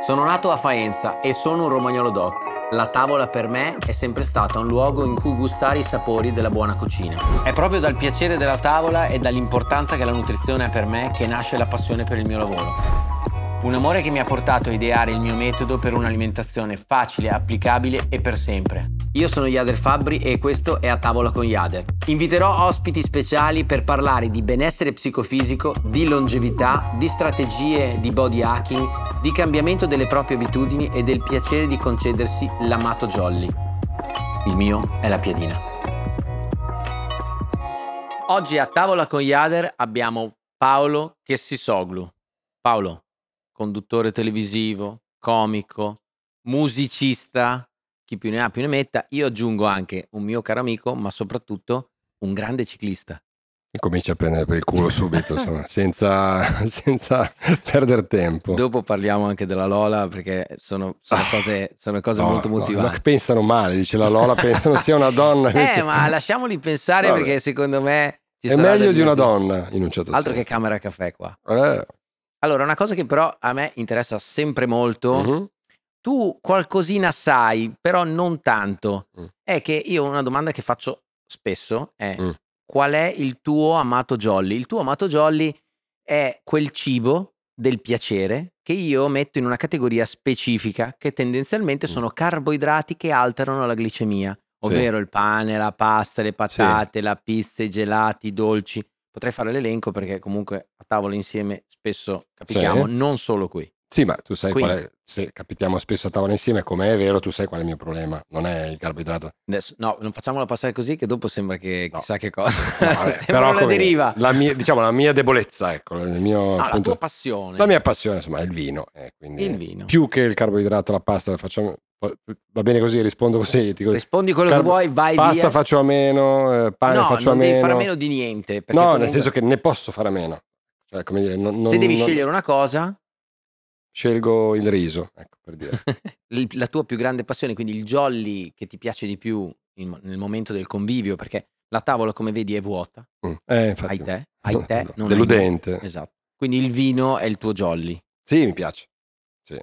Sono nato a Faenza e sono un romagnolo doc. La tavola per me è sempre stata un luogo in cui gustare i sapori della buona cucina. È proprio dal piacere della tavola e dall'importanza che la nutrizione ha per me che nasce la passione per il mio lavoro. Un amore che mi ha portato a ideare il mio metodo per un'alimentazione facile, applicabile e per sempre. Io sono Iader Fabbri e questo è A tavola con Iader. Inviterò ospiti speciali per parlare di benessere psicofisico, di longevità, di strategie di body hacking, di cambiamento delle proprie abitudini e del piacere di concedersi l'amato jolly. Il mio è la piadina. Oggi a tavola con Iader abbiamo Paolo Kessisoglu. Paolo, conduttore televisivo, comico, musicista, chi più ne ha più ne metta. Io aggiungo anche un mio caro amico, ma soprattutto un grande ciclista. E comincia a prendere per il culo subito, insomma, senza perdere tempo. Dopo parliamo anche della Lola, perché sono cose molto motivanti. No, pensano male, dice la Lola, pensano sia una donna. Invece... ma lasciamoli pensare. Vabbè. Perché secondo me... È meglio di una donna, in un certo senso. Altro che camera caffè qua. Allora, una cosa che però a me interessa sempre molto... Mm-hmm. Tu qualcosina sai, però non tanto. È che io una domanda che faccio spesso è... Qual è il tuo amato jolly? Il tuo amato jolly è quel cibo del piacere che io metto in una categoria specifica, che tendenzialmente sono carboidrati che alterano la glicemia, ovvero il pane, la pasta, le patate, la pizza, i gelati, i dolci. Potrei fare l'elenco perché comunque a tavola insieme spesso capitiamo, non solo qui. Sì, ma tu sai qual è, se capitiamo spesso a tavola insieme, com'è vero, tu sai qual è il mio problema, non è il carboidrato. Adesso, no, non facciamola passare così che dopo sembra che chissà che cosa, no, vabbè, sembra una deriva. La mia debolezza, ecco, il mio, appunto, la tua passione. La mia passione, insomma, è il vino. Quindi il vino. Più che il carboidrato, la pasta, facciamo... Va bene così, rispondo così. Rispondi quello che vuoi, vai pasta via. Pasta faccio a meno, pane faccio a meno. No, non devi fare a meno di niente. No, comunque... nel senso che ne posso fare a meno. Cioè, come dire, se devi scegliere una cosa... Scelgo il riso, ecco, per dire. La tua più grande passione, quindi il jolly che ti piace di più nel momento del convivio, perché la tavola, come vedi, è vuota. Infatti, hai te non deludente. Esatto. Quindi il vino è il tuo jolly. Sì, mi piace. Sì.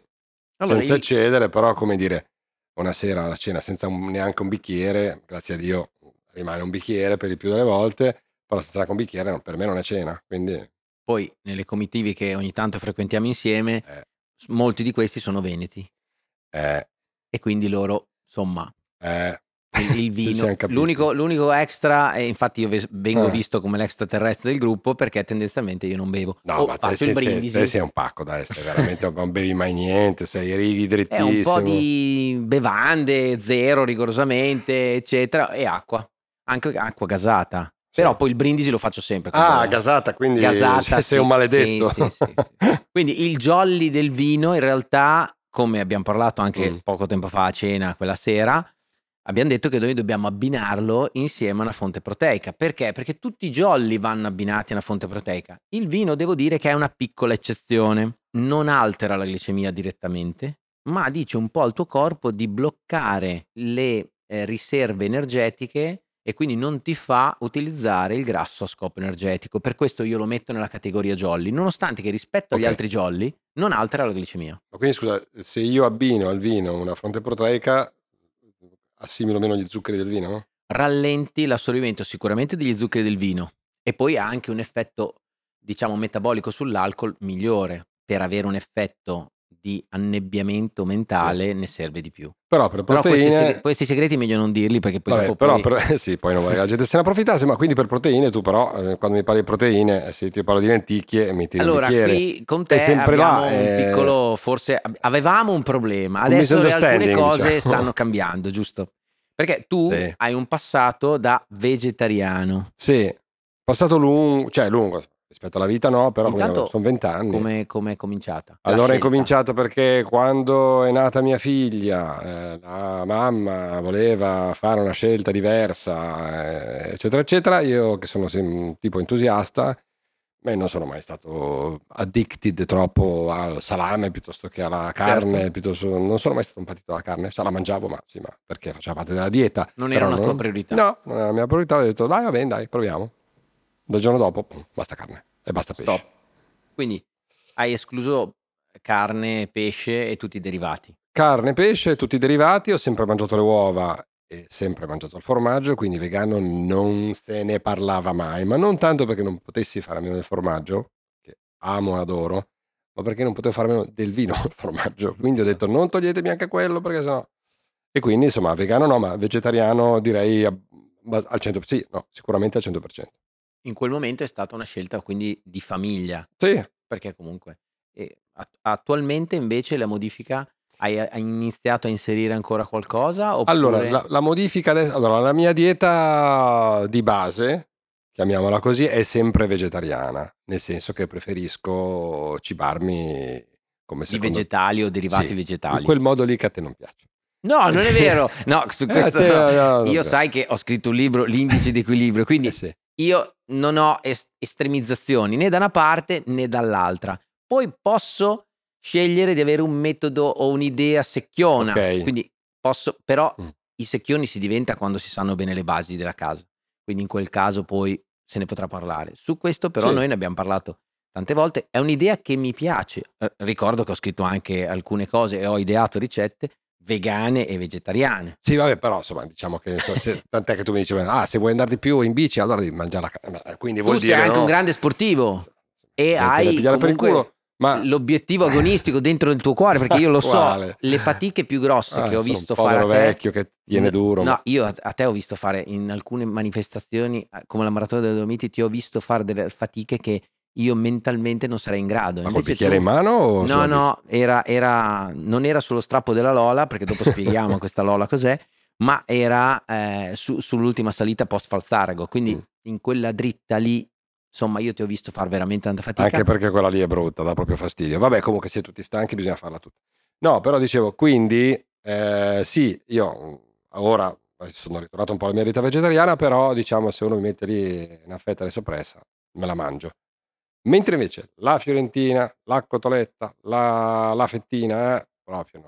Allora, senza eccedere, però, come dire, una sera alla cena senza neanche un bicchiere, grazie a Dio rimane un bicchiere per il più delle volte, però senza un bicchiere per me non è cena, quindi... Poi nelle comitive che ogni tanto frequentiamo insieme... Molti di questi sono veneti e quindi loro, insomma, il vino. L'unico extra, e infatti io vengo visto come l'extraterrestre del gruppo perché tendenzialmente io non bevo. No, ma te sei un pacco, dai, veramente non bevi mai niente, sei righi drittissimo. È un po' di bevande, zero rigorosamente, eccetera, e acqua, anche acqua gasata. Sì. Però poi il brindisi lo faccio sempre. Gasata, quindi gasata, sei un maledetto. Sì. Quindi il jolly del vino, in realtà, come abbiamo parlato anche poco tempo fa a cena, quella sera, abbiamo detto che noi dobbiamo abbinarlo insieme a una fonte proteica. Perché? Perché tutti i jolly vanno abbinati a una fonte proteica. Il vino, devo dire, che è una piccola eccezione. Non altera la glicemia direttamente, ma dice un po' al tuo corpo di bloccare le riserve energetiche e quindi non ti fa utilizzare il grasso a scopo energetico. Per questo io lo metto nella categoria jolly, nonostante che rispetto agli altri jolly non altera la glicemia. Ma quindi scusa, se io abbino al vino una fonte proteica, assimilo meno gli zuccheri del vino, no? Rallenti l'assorbimento sicuramente degli zuccheri del vino e poi ha anche un effetto, diciamo, metabolico sull'alcol migliore. Per avere un effetto di annebbiamento mentale ne serve di più. Però per proteine questi segreti è meglio non dirli, perché poi poi non la gente se ne approfittasse. Ma quindi per proteine tu, però, quando mi parli di proteine, se ti parlo di lenticchie mi tiri un bicchiere. Allora qui con te abbiamo un piccolo, forse avevamo un problema, adesso alcune cose, diciamo, stanno cambiando, giusto? Perché tu hai un passato da vegetariano. Sì, passato lungo. Rispetto alla vita no, però intanto, sono 20 anni. Come è cominciata? Allora è cominciata perché quando è nata mia figlia, la mamma voleva fare una scelta diversa, eccetera eccetera. Io, che sono un tipo entusiasta, non sono mai stato addicted troppo al salame piuttosto che alla carne, non sono mai stato un patito alla carne. La mangiavo, ma perché faceva parte della dieta. Non era tua priorità? No, non era la mia priorità. Ho detto dai, proviamo. Dal giorno dopo, basta carne e basta pesce. Quindi hai escluso carne, pesce e tutti i derivati. Carne, pesce, tutti i derivati. Ho sempre mangiato le uova e sempre mangiato il formaggio, quindi vegano non se ne parlava mai, ma non tanto perché non potessi fare a meno del formaggio, che amo e adoro, ma perché non potevo fare a meno del vino al formaggio. Quindi ho detto non toglietemi anche quello, perché sennò... E quindi insomma vegano no, ma vegetariano direi al 100%, sì, no, sicuramente al 100%. In quel momento è stata una scelta quindi di famiglia. Sì. Perché comunque attualmente invece la modifica hai iniziato a inserire ancora qualcosa? Oppure... Allora, la modifica adesso, allora, la mia dieta di base, chiamiamola così, è sempre vegetariana, nel senso che preferisco cibarmi come se di vegetali o derivati sì, vegetali. In quel modo lì che a te non piace. No, non è vero. No, su questo no. Io sai che ho scritto un libro, l'indice di equilibrio, quindi sì. Io non ho estremizzazioni né da una parte né dall'altra. Poi posso scegliere di avere un metodo o un'idea secchiona, okay. Quindi posso, però i secchioni si diventa quando si sanno bene le basi della casa, quindi in quel caso poi se ne potrà parlare. Su questo però sì. Noi ne abbiamo parlato tante volte, è un'idea che mi piace. Ricordo che ho scritto anche alcune cose e ho ideato ricette vegane e vegetariane. Sì, vabbè, però insomma, diciamo che tant'è che tu mi dici se vuoi andare di più in bici allora devi mangiare la carne. Quindi vuol dire, sei anche un grande sportivo e hai comunque l'obiettivo agonistico dentro il tuo cuore, perché io lo so, le fatiche più grosse che ho visto fare a te, vecchio che tiene duro. No, io a te ho visto fare in alcune manifestazioni come la maratona dei Dolomiti, ti ho visto fare delle fatiche che io mentalmente non sarei in grado. Ma col bicchiere in mano? O no, non era sullo strappo della Lola, perché dopo spieghiamo questa Lola cos'è, ma era sull'ultima salita post Falzarego, quindi in quella dritta lì, insomma, io ti ho visto far veramente tanta fatica. Anche perché quella lì è brutta, dà proprio fastidio. Vabbè, comunque se tutti stanchi bisogna farla tutta. No, però dicevo, quindi sì, io ora sono ritornato un po' alla mia vita vegetariana, però diciamo se uno mi mette lì una fetta di soppressa, me la mangio. Mentre invece la fiorentina, la cotoletta, la fettina, proprio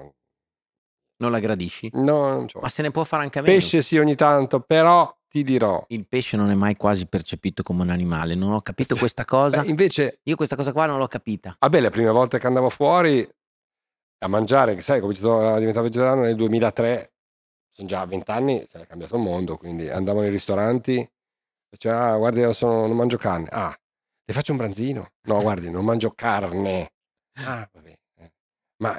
non la gradisci? No, ma se ne può fare anche a meno. Pesce sì ogni tanto, però ti dirò. Il pesce non è mai quasi percepito come un animale, non ho capito questa cosa. Beh, invece io questa cosa qua non l'ho capita. Vabbè, la prima volta che andavo fuori a mangiare, che sai, ho cominciato a diventare vegetariano nel 2003, sono già 20 anni, se è cambiato il mondo, quindi andavo nei ristoranti, faceva guardi, io non mangio carne. Le faccio un branzino? No, guardi, non mangio carne. Vabbè. Ma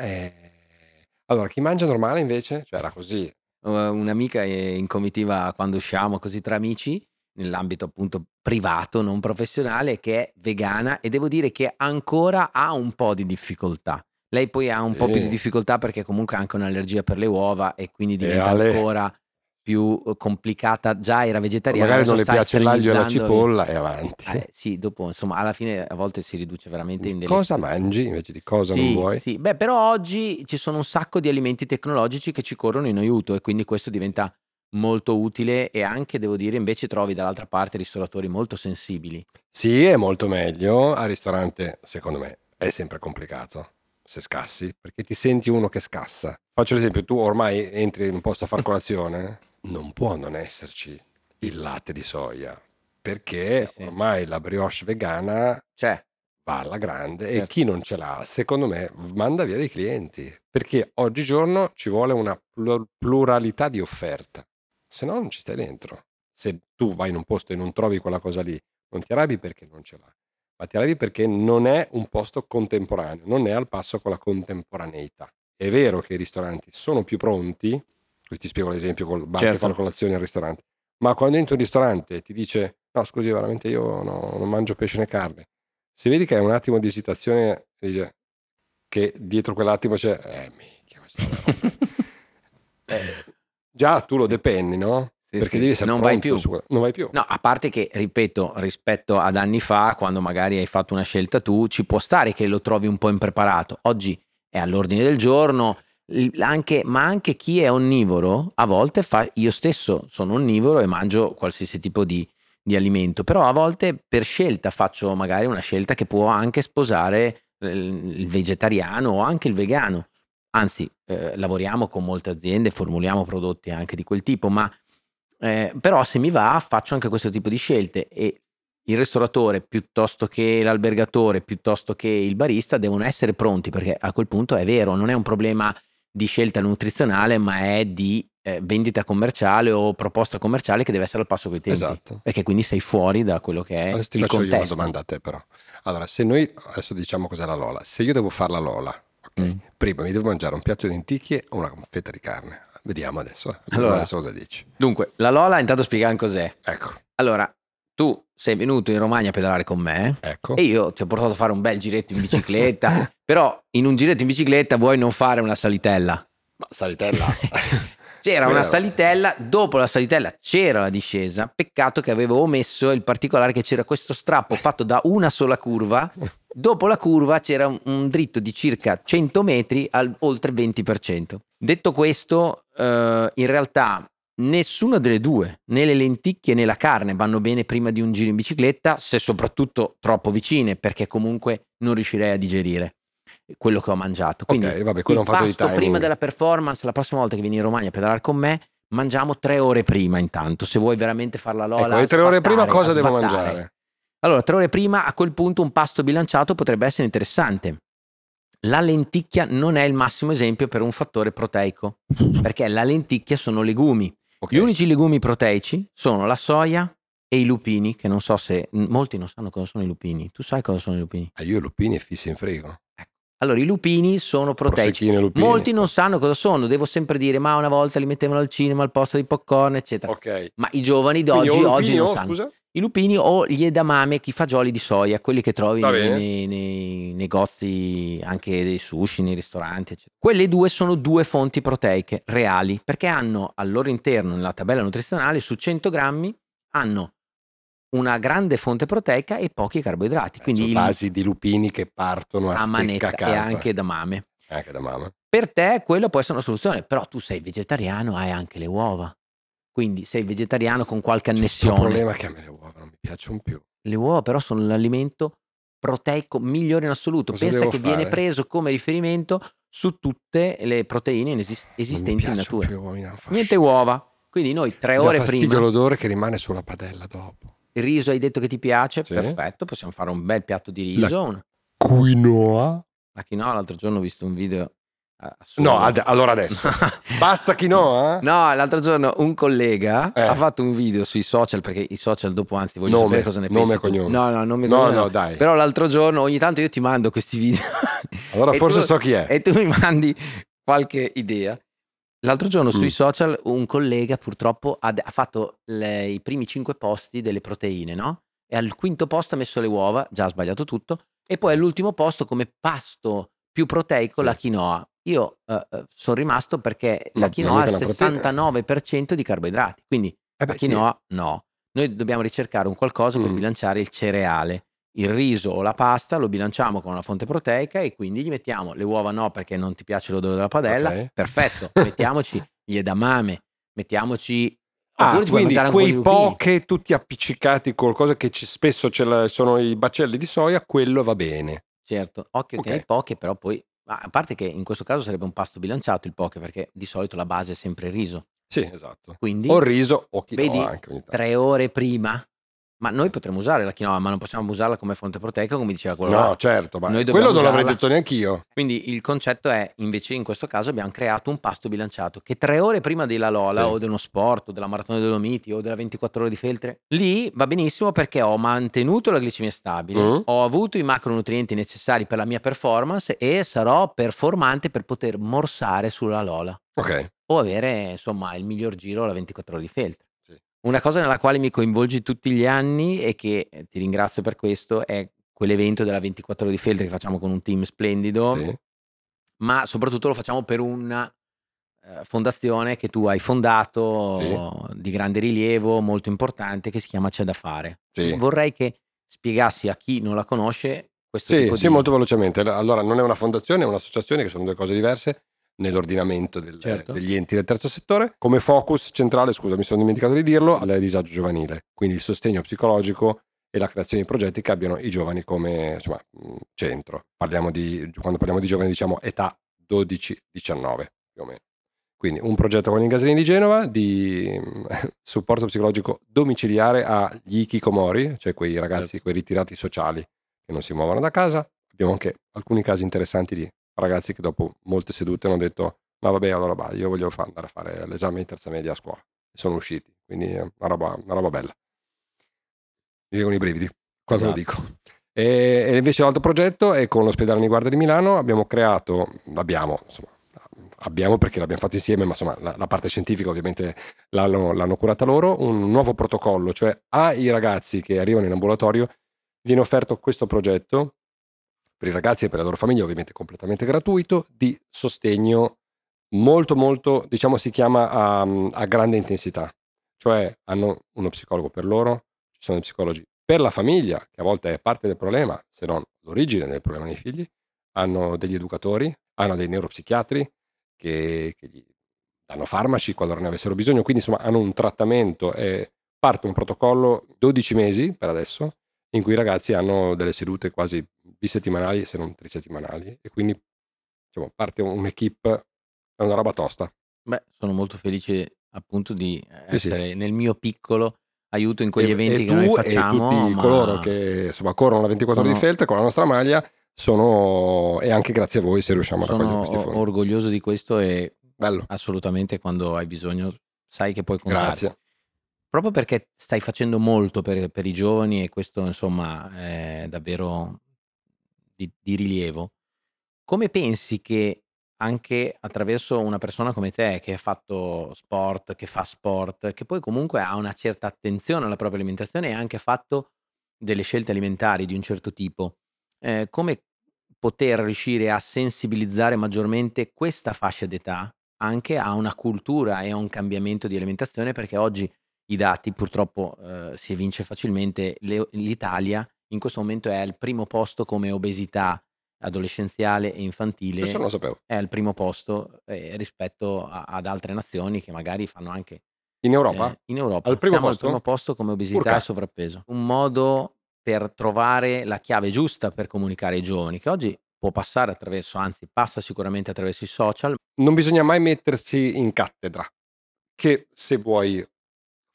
allora, chi mangia normale invece? Cioè, era così. Un'amica in comitiva, quando usciamo così tra amici, nell'ambito appunto privato, non professionale, che è vegana e devo dire che ancora ha un po' di difficoltà. Lei poi ha un po' più di difficoltà perché comunque ha anche un'allergia per le uova e quindi diventa ancora più complicata. Già era vegetariana, magari non le piace l'aglio e la cipolla e avanti. Sì, dopo insomma alla fine a volte si riduce veramente in delle cosa mangi invece di cosa non vuoi. Sì, beh, però oggi ci sono un sacco di alimenti tecnologici che ci corrono in aiuto e quindi questo diventa molto utile e anche devo dire invece trovi dall'altra parte ristoratori molto sensibili. Sì, è molto meglio. Al ristorante secondo me è sempre complicato se scassi, perché ti senti uno che scassa. Faccio l'esempio, tu ormai entri in un posto a far colazione, non può non esserci il latte di soia, perché ormai la brioche vegana va alla grande, certo. E chi non ce l'ha, secondo me, manda via dei clienti, perché oggigiorno ci vuole una pluralità di offerta, se no non ci stai dentro. Se tu vai in un posto e non trovi quella cosa lì, non ti arrabbi perché non ce l'ha, ma ti arrabbi perché non è un posto contemporaneo, non è al passo con la contemporaneità. È vero che i ristoranti sono più pronti, ti spiego l'esempio col bar che fa la colazione al ristorante, ma quando entri in un ristorante ti dice no scusi veramente io non mangio pesce né carne, se vedi che hai un attimo di esitazione dice, che dietro quell'attimo c'è minchia questa roba. Già tu lo depenni, no? Perché devi essere non vai più. No, a parte che ripeto, rispetto ad anni fa, quando magari hai fatto una scelta tu, ci può stare che lo trovi un po' impreparato. Oggi è all'ordine del giorno. Ma anche chi è onnivoro a volte fa, io stesso sono onnivoro e mangio qualsiasi tipo di alimento, però a volte per scelta faccio magari una scelta che può anche sposare il vegetariano o anche il vegano, anzi lavoriamo con molte aziende, formuliamo prodotti anche di quel tipo, ma però se mi va faccio anche questo tipo di scelte e il ristoratore piuttosto che l'albergatore piuttosto che il barista devono essere pronti, perché a quel punto è vero, non è un problema di scelta nutrizionale, ma è di vendita commerciale o proposta commerciale che deve essere al passo coi tempi. Esatto. Perché quindi sei fuori da quello che è il contesto. Adesso ti faccio io una domanda a te però. Allora, se noi, adesso diciamo cos'è la Lola, se io devo fare la Lola, okay, prima mi devo mangiare un piatto di lenticchie o una fetta di carne? Vediamo adesso, allora, adesso cosa dici. Dunque, la Lola intanto spiega cos'è. Ecco. Allora, tu sei venuto in Romagna a pedalare con me, ecco, e io ti ho portato a fare un bel giretto in bicicletta, però in un giretto in bicicletta vuoi non fare una salitella. Ma salitella? C'era una salitella, dopo la salitella c'era la discesa, peccato che avevo omesso il particolare che c'era questo strappo fatto da una sola curva, dopo la curva c'era un dritto di circa 100 metri al oltre 20%. Detto questo, in realtà nessuna delle due, né le lenticchie né la carne vanno bene prima di un giro in bicicletta, se soprattutto troppo vicine, perché comunque non riuscirei a digerire quello che ho mangiato. Quindi okay, vabbè, quello il pasto di timing prima della performance. La prossima volta che vieni in Romagna a pedalare con me mangiamo 3 ore prima intanto, se vuoi veramente far la Lola. Ecco, e 3 ore prima cosa devo mangiare? Allora, 3 ore prima a quel punto un pasto bilanciato potrebbe essere interessante. La lenticchia non è il massimo esempio per un fattore proteico, perché la lenticchia sono legumi. Okay. Gli unici legumi proteici sono la soia e i lupini, che non so se molti non sanno cosa sono i lupini. Tu sai cosa sono i lupini? Io i lupini fissi in frigo. Allora, i lupini sono proteici. Lupini. Molti non sanno cosa sono. Devo sempre dire, ma una volta li mettevano al cinema al posto di popcorn, eccetera. Okay. Ma i giovani oggi non sanno. Scusa? I lupini o gli edamame, i fagioli di soia, quelli che trovi nei negozi anche dei sushi, nei ristoranti, eccetera. Quelle due sono due fonti proteiche reali, perché hanno al loro interno, nella tabella nutrizionale, su 100 grammi hanno una grande fonte proteica e pochi carboidrati. Quindi sono basi di lupini che partono a manetta casa. E anche d'amame. Per te quello può essere una soluzione, però tu sei vegetariano, hai anche le uova. Quindi sei vegetariano con qualche annessione. Il problema è che a me le uova non mi piacciono più. Le uova però sono l'alimento proteico migliore in assoluto. Cosa pensa che viene preso come riferimento su tutte le proteine esistenti in natura. Più, niente uova. Quindi noi 3 ore prima. L'odore che rimane sulla padella dopo. Il riso hai detto che ti piace? Sì. Perfetto, possiamo fare un bel piatto di riso. Quinoa? La quinoa, l'altro giorno ho visto un video assurdo. No, allora adesso. Basta quinoa? No, l'altro giorno un collega ha fatto un video sui social, perché i social dopo, anzi, voglio sapere cosa ne pensi. Nome e cognome. No, non mi cognome. No, dai. Però l'altro giorno ogni tanto io ti mando questi video. Allora forse so chi è. E tu mi mandi qualche idea. L'altro giorno sui social un collega purtroppo ha fatto i primi 5 posti delle proteine, no? E al quinto posto ha messo le uova, già ha sbagliato tutto, e poi all'ultimo posto come pasto più proteico la quinoa. Io sono rimasto perché la quinoa ha il 69% di carboidrati, quindi la quinoa no. Noi dobbiamo ricercare un qualcosa per bilanciare il cereale. Il riso o la pasta lo bilanciamo con una fonte proteica e quindi gli mettiamo le uova no perché non ti piace l'odore della padella, perfetto, mettiamoci gli edamame, mettiamoci quindi quei poche tutti appiccicati con qualcosa che spesso sono i baccelli di soia, quello va bene, certo, occhio che i poche però poi, a parte che in questo caso sarebbe un pasto bilanciato il poke, perché di solito la base è sempre il riso, sì esatto, quindi o riso o quinoa, vedi, anche 3 ore prima. Ma noi potremmo usare la quinoa, ma non possiamo usarla come fonte proteica, come diceva quello. No, certo, ma quello non l'avrei detto neanch'io. Quindi il concetto è, invece in questo caso abbiamo creato un pasto bilanciato, che 3 ore prima della Lola o dello sport, o della maratona dei Dolomiti, o della 24 ore di Feltre, lì va benissimo perché ho mantenuto la glicemia stabile, ho avuto i macronutrienti necessari per la mia performance e sarò performante per poter morsare sulla Lola. Ok. O avere, insomma, il miglior giro alla 24 ore di Feltre. Una cosa nella quale mi coinvolgi tutti gli anni e che ti ringrazio per questo è quell'evento della 24 ore di Feltre che facciamo con un team splendido, ma soprattutto lo facciamo per una fondazione che tu hai fondato di grande rilievo, molto importante, che si chiama C'è da fare. Sì. Vorrei che spiegassi a chi non la conosce questo tipo di... Sì, molto velocemente. Allora, non è una fondazione, è un'associazione, che sono due cose diverse, nell'ordinamento degli enti del terzo settore, come focus centrale, scusa mi sono dimenticato di dirlo, al disagio giovanile, quindi il sostegno psicologico e la creazione di progetti che abbiano i giovani come, insomma, centro. Quando parliamo di giovani diciamo età 12-19 più o meno. Quindi un progetto con il Gaslini di Genova di supporto psicologico domiciliare agli ikikomori, cioè quei ragazzi, quei ritirati sociali che non si muovono da casa. Abbiamo anche alcuni casi interessanti di ragazzi che dopo molte sedute hanno detto ma vabbè, allora io voglio andare a fare l'esame di terza media a scuola. E sono usciti, quindi è una roba bella. Mi vengono i brividi, quando lo dico. E invece l'altro progetto è con l'ospedale Niguarda di Milano. Abbiamo, perché l'abbiamo fatto insieme, ma insomma la parte scientifica ovviamente l'hanno curata loro, un nuovo protocollo, cioè ai ragazzi che arrivano in ambulatorio viene offerto questo progetto, per i ragazzi e per la loro famiglia ovviamente completamente gratuito, di sostegno molto molto, diciamo, si chiama a grande intensità, cioè hanno uno psicologo per loro, ci sono dei psicologi per la famiglia, che a volte è parte del problema, se non l'origine del problema dei figli, hanno degli educatori, hanno dei neuropsichiatri che gli danno farmaci qualora ne avessero bisogno, quindi insomma hanno un trattamento e parte un protocollo 12 mesi per adesso in cui i ragazzi hanno delle sedute quasi bisettimanali se non trisettimanali, e quindi diciamo parte un'equipe, è una roba tosta. Beh, sono molto felice appunto di essere nel mio piccolo aiuto in quegli eventi che noi facciamo, e tutti coloro che insomma corrono la 24 di Feltre con la nostra maglia. E anche grazie a voi se riusciamo a raccogliere questi fondi. Sono orgoglioso di questo e bello. Assolutamente quando hai bisogno sai che puoi contare. Grazie. Proprio perché stai facendo molto per i giovani, e questo insomma è davvero di rilievo. Come pensi che anche attraverso una persona come te che ha fatto sport, che fa sport, che poi comunque ha una certa attenzione alla propria alimentazione e ha anche fatto delle scelte alimentari di un certo tipo, come poter riuscire a sensibilizzare maggiormente questa fascia d'età anche a una cultura e a un cambiamento di alimentazione, perché oggi i dati purtroppo si evince facilmente, l'Italia in questo momento è al primo posto come obesità adolescenziale e infantile. Questo non lo sapevo. È al primo posto rispetto ad altre nazioni che magari fanno anche in Europa al primo posto come obesità e sovrappeso. Un modo per trovare la chiave giusta per comunicare ai giovani, che oggi può passare attraverso, anzi passa sicuramente attraverso i social. Non bisogna mai mettersi in cattedra, che se vuoi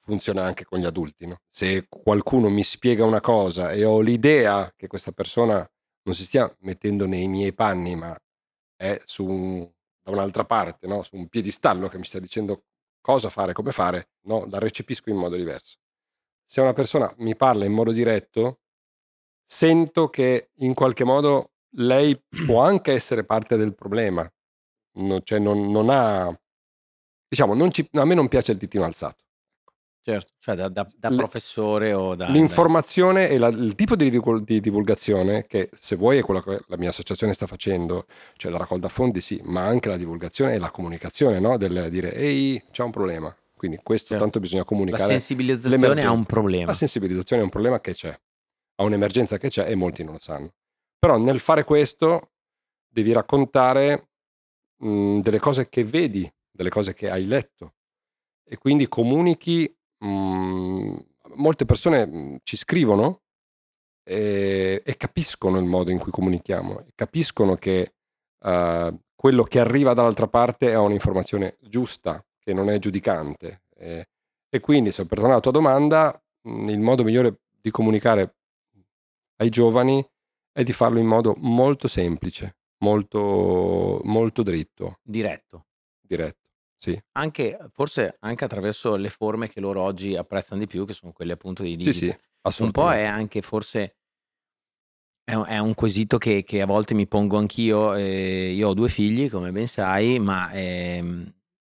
funziona anche con gli adulti, no? Se qualcuno mi spiega una cosa e ho l'idea che questa persona non si stia mettendo nei miei panni, ma è da un'altra parte, no? Su un piedistallo che mi sta dicendo cosa fare, come fare, no? La recepisco in modo diverso. Se una persona mi parla in modo diretto, sento che in qualche modo lei può anche essere parte del problema. A me non piace il ditino alzato. Certo, cioè da professore o da... L'informazione e il tipo di divulgazione, che se vuoi è quella che la mia associazione sta facendo, cioè la raccolta fondi sì, ma anche la divulgazione e la comunicazione, no? Del dire, ehi, c'è un problema. Quindi questo tanto bisogna comunicare. La sensibilizzazione ha un problema. La sensibilizzazione è un problema che c'è, ha un'emergenza che c'è e molti non lo sanno. Però nel fare questo devi raccontare delle cose che vedi, delle cose che hai letto, e quindi comunichi. Molte persone ci scrivono e capiscono il modo in cui comunichiamo, capiscono che quello che arriva dall'altra parte è un'informazione giusta, che non è giudicante, e quindi, se per tornare alla tua domanda, il modo migliore di comunicare ai giovani è di farlo in modo molto semplice, molto molto dritto, diretto, sì, forse anche attraverso le forme che loro oggi apprezzano di più, che sono quelle appunto dei digiti. Sì, assolutamente. Un po' è anche forse è un quesito che a volte mi pongo anch'io. Io ho 2 figli, come ben sai, ma me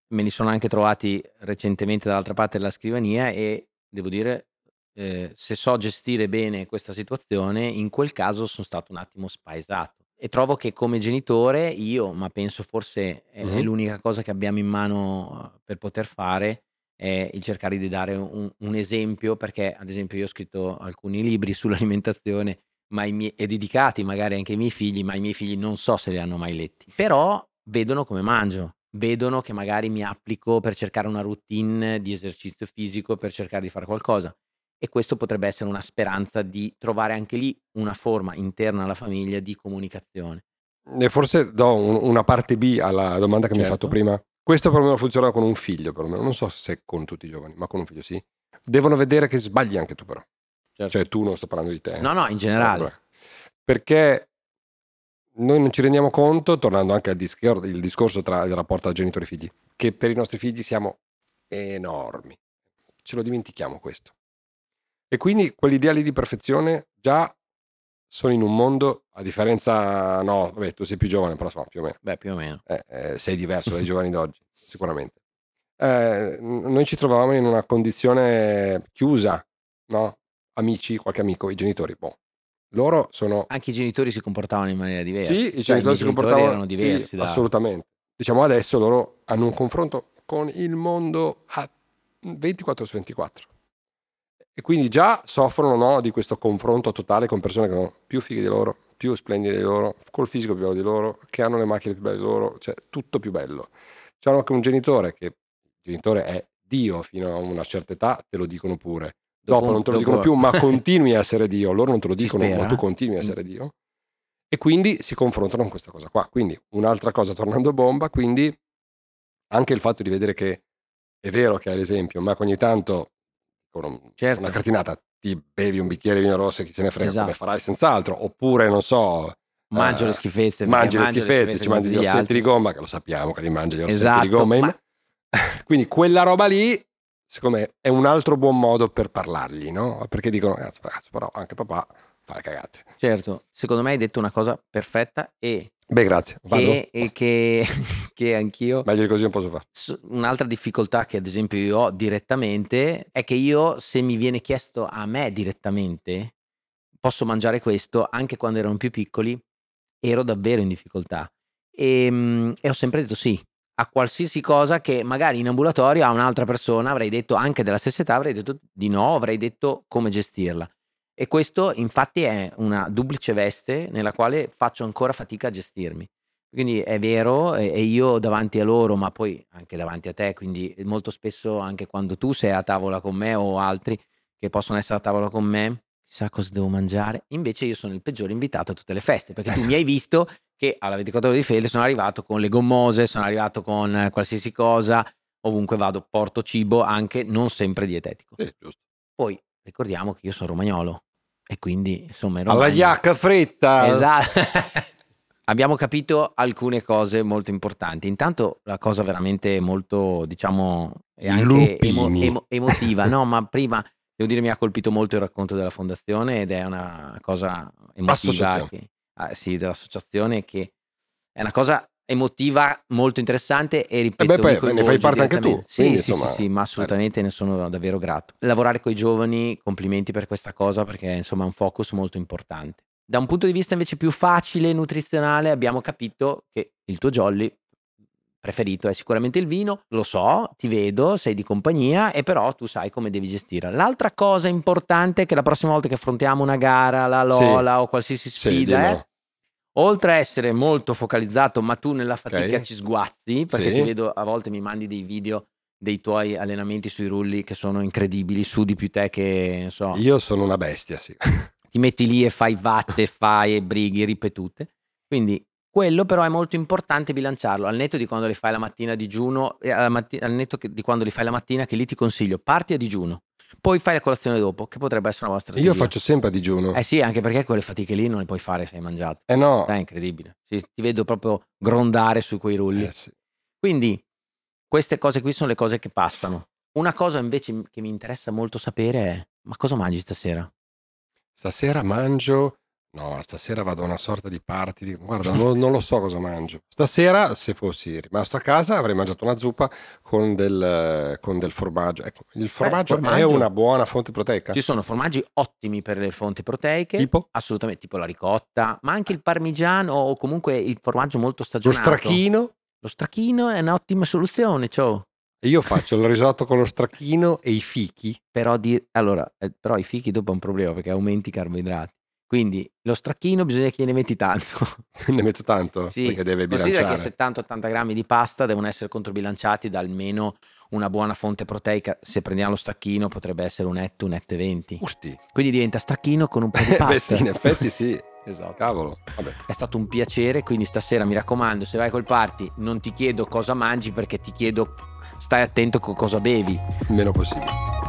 li sono anche trovati recentemente dall'altra parte della scrivania, e devo dire, se so gestire bene questa situazione, in quel caso sono stato un attimo spaesato, e trovo che come genitore io, ma penso forse è l'unica cosa che abbiamo in mano per poter fare, è il cercare di dare un esempio, perché ad esempio io ho scritto alcuni libri sull'alimentazione e dedicati magari anche ai miei figli, ma i miei figli non so se li hanno mai letti, però vedono come mangio, vedono che magari mi applico per cercare una routine di esercizio fisico, per cercare di fare qualcosa, e questo potrebbe essere una speranza di trovare anche lì una forma interna alla famiglia di comunicazione. E forse do una parte B alla domanda che mi hai fatto prima, Questo per me non funziona con un figlio, per me. Non so se con tutti i giovani, ma con un figlio sì. Devono vedere che sbagli anche tu, però. Certo. Cioè, tu non sto parlando di te. No, no, in generale. Vabbè. Perché noi non ci rendiamo conto, tornando anche al discorso tra il rapporto genitori e figli, che per i nostri figli siamo enormi. Ce lo dimentichiamo questo. E quindi quell'ideale di perfezione già sono in un mondo, a differenza, no, vabbè, tu sei più giovane, però più o meno. Beh, più o meno. Sei diverso dai giovani d'oggi, sicuramente. Noi ci trovavamo in una condizione chiusa, no? Amici, qualche amico, i genitori, boh. Loro sono... Anche i genitori si comportavano in maniera diversa. Sì, i genitori si comportavano... erano diversi. Sì, da... assolutamente. Diciamo adesso loro hanno un confronto con il mondo a 24 su 24. E quindi già soffrono, no, di questo confronto totale con persone che sono più fighe di loro, più splendide di loro, col fisico più bello di loro, che hanno le macchine più belle di loro, cioè tutto più bello. C'è anche un genitore che... il genitore è Dio fino a una certa età, te lo dicono pure. Dopo non te lo dicono più, ma continui a essere Dio. Loro non te lo dicono, ma tu continui a essere Dio. E quindi si confrontano con questa cosa qua. Quindi un'altra cosa, tornando a bomba, quindi anche il fatto di vedere che è vero che hai l'esempio, ma ogni tanto... certo. Una cartinata, ti bevi un bicchiere di vino rosso e chi se ne frega, esatto, come farai senz'altro, oppure non so, mangi le schifezze, ci mangi gli orsetti di gomma, che lo sappiamo che li mangi gli orsetti, esatto, di gomma, ma... quindi quella roba lì secondo me è un altro buon modo per parlargli, no? Perché dicono ragazzo però anche papà fa le cagate. Certo, secondo me hai detto una cosa perfetta e... Beh, grazie. Che anch'io... Meglio di così non posso fare. Un'altra difficoltà che ad esempio io ho direttamente è che io, se mi viene chiesto a me direttamente posso mangiare questo, anche quando erano più piccoli ero davvero in difficoltà e ho sempre detto sì a qualsiasi cosa che magari in ambulatorio a un'altra persona avrei detto, anche della stessa età, avrei detto di no, avrei detto come gestirla. E questo infatti è una duplice veste nella quale faccio ancora fatica a gestirmi. Quindi è vero, e io davanti a loro, ma poi anche davanti a te, quindi molto spesso anche quando tu sei a tavola con me o altri che possono essere a tavola con me, chissà cosa devo mangiare, invece io sono il peggiore invitato a tutte le feste, perché tu mi hai visto che alla 24 ore di Feltre sono arrivato con le gommose, sono arrivato con qualsiasi cosa, ovunque vado porto cibo anche non sempre dietetico. Giusto. Poi ricordiamo che io sono romagnolo. E quindi, insomma, alla iacca fretta. Esatto. Abbiamo capito alcune cose molto importanti. Intanto la cosa veramente molto, diciamo, è anche emotiva, no? Ma prima devo dire mi ha colpito molto il racconto della fondazione ed è una cosa emotiva che, sì, dell'associazione, che è una cosa emotiva molto interessante e ripeto, poi ne fai parte anche tu, sì, quindi, sì, insomma, sì, ma assolutamente ne sono davvero grato. Lavorare con i giovani, complimenti per questa cosa, perché insomma è un focus molto importante. Da un punto di vista invece più facile, nutrizionale, abbiamo capito che il tuo jolly preferito è sicuramente il vino, lo so, ti vedo, sei di compagnia, e però tu sai come devi gestire. L'altra cosa importante è che la prossima volta che affrontiamo una gara, la Lola, sì, o qualsiasi sfida, sì, oltre a essere molto focalizzato, ma tu nella fatica, okay, ci sguazzi, perché sì, ti vedo, a volte mi mandi dei video dei tuoi allenamenti sui rulli che sono incredibili, sudi più te che, non so. Io sono una bestia, sì. Ti metti lì e fai vatte, fai e brighi ripetute. Quindi quello però è molto importante bilanciarlo, al netto di quando li fai la mattina a digiuno, al netto di quando li fai la mattina, che lì ti consiglio, parti a digiuno. Poi fai la colazione dopo, che potrebbe essere una vostra strategia. Io faccio sempre a digiuno. Eh sì, anche perché quelle fatiche lì non le puoi fare se hai mangiato. Eh no. È incredibile. Sì, ti vedo proprio grondare su quei rulli. Sì. Quindi queste cose qui sono le cose che passano. Una cosa invece che mi interessa molto sapere è, ma cosa mangi stasera? Stasera mangio... No, stasera vado a una sorta di party, guarda, non lo so cosa mangio. Stasera, se fossi rimasto a casa, avrei mangiato una zuppa con del formaggio. Ecco, il formaggio è una buona fonte proteica. Ci sono formaggi ottimi per le fonti proteiche. Tipo? Assolutamente, tipo la ricotta, ma anche il parmigiano o comunque il formaggio molto stagionato. Lo stracchino? Lo stracchino è un'ottima soluzione, ciao. Io faccio il risotto con lo stracchino e i fichi. Però i fichi dopo è un problema perché aumenti i carboidrati. Quindi lo stracchino bisogna che ne metti tanto. Ne metto tanto? Sì, perché deve bilanciare. Considera che 70-80 grammi di pasta devono essere controbilanciati da almeno una buona fonte proteica. Se prendiamo lo stracchino potrebbe essere un etto, un etto e 20. Usti. Quindi diventa stracchino con un po' di pasta. Beh sì, in effetti sì. Esatto. Cavolo. Vabbè. È stato un piacere, quindi stasera mi raccomando, se vai col party non ti chiedo cosa mangi, perché ti chiedo stai attento con cosa bevi. Meno possibile.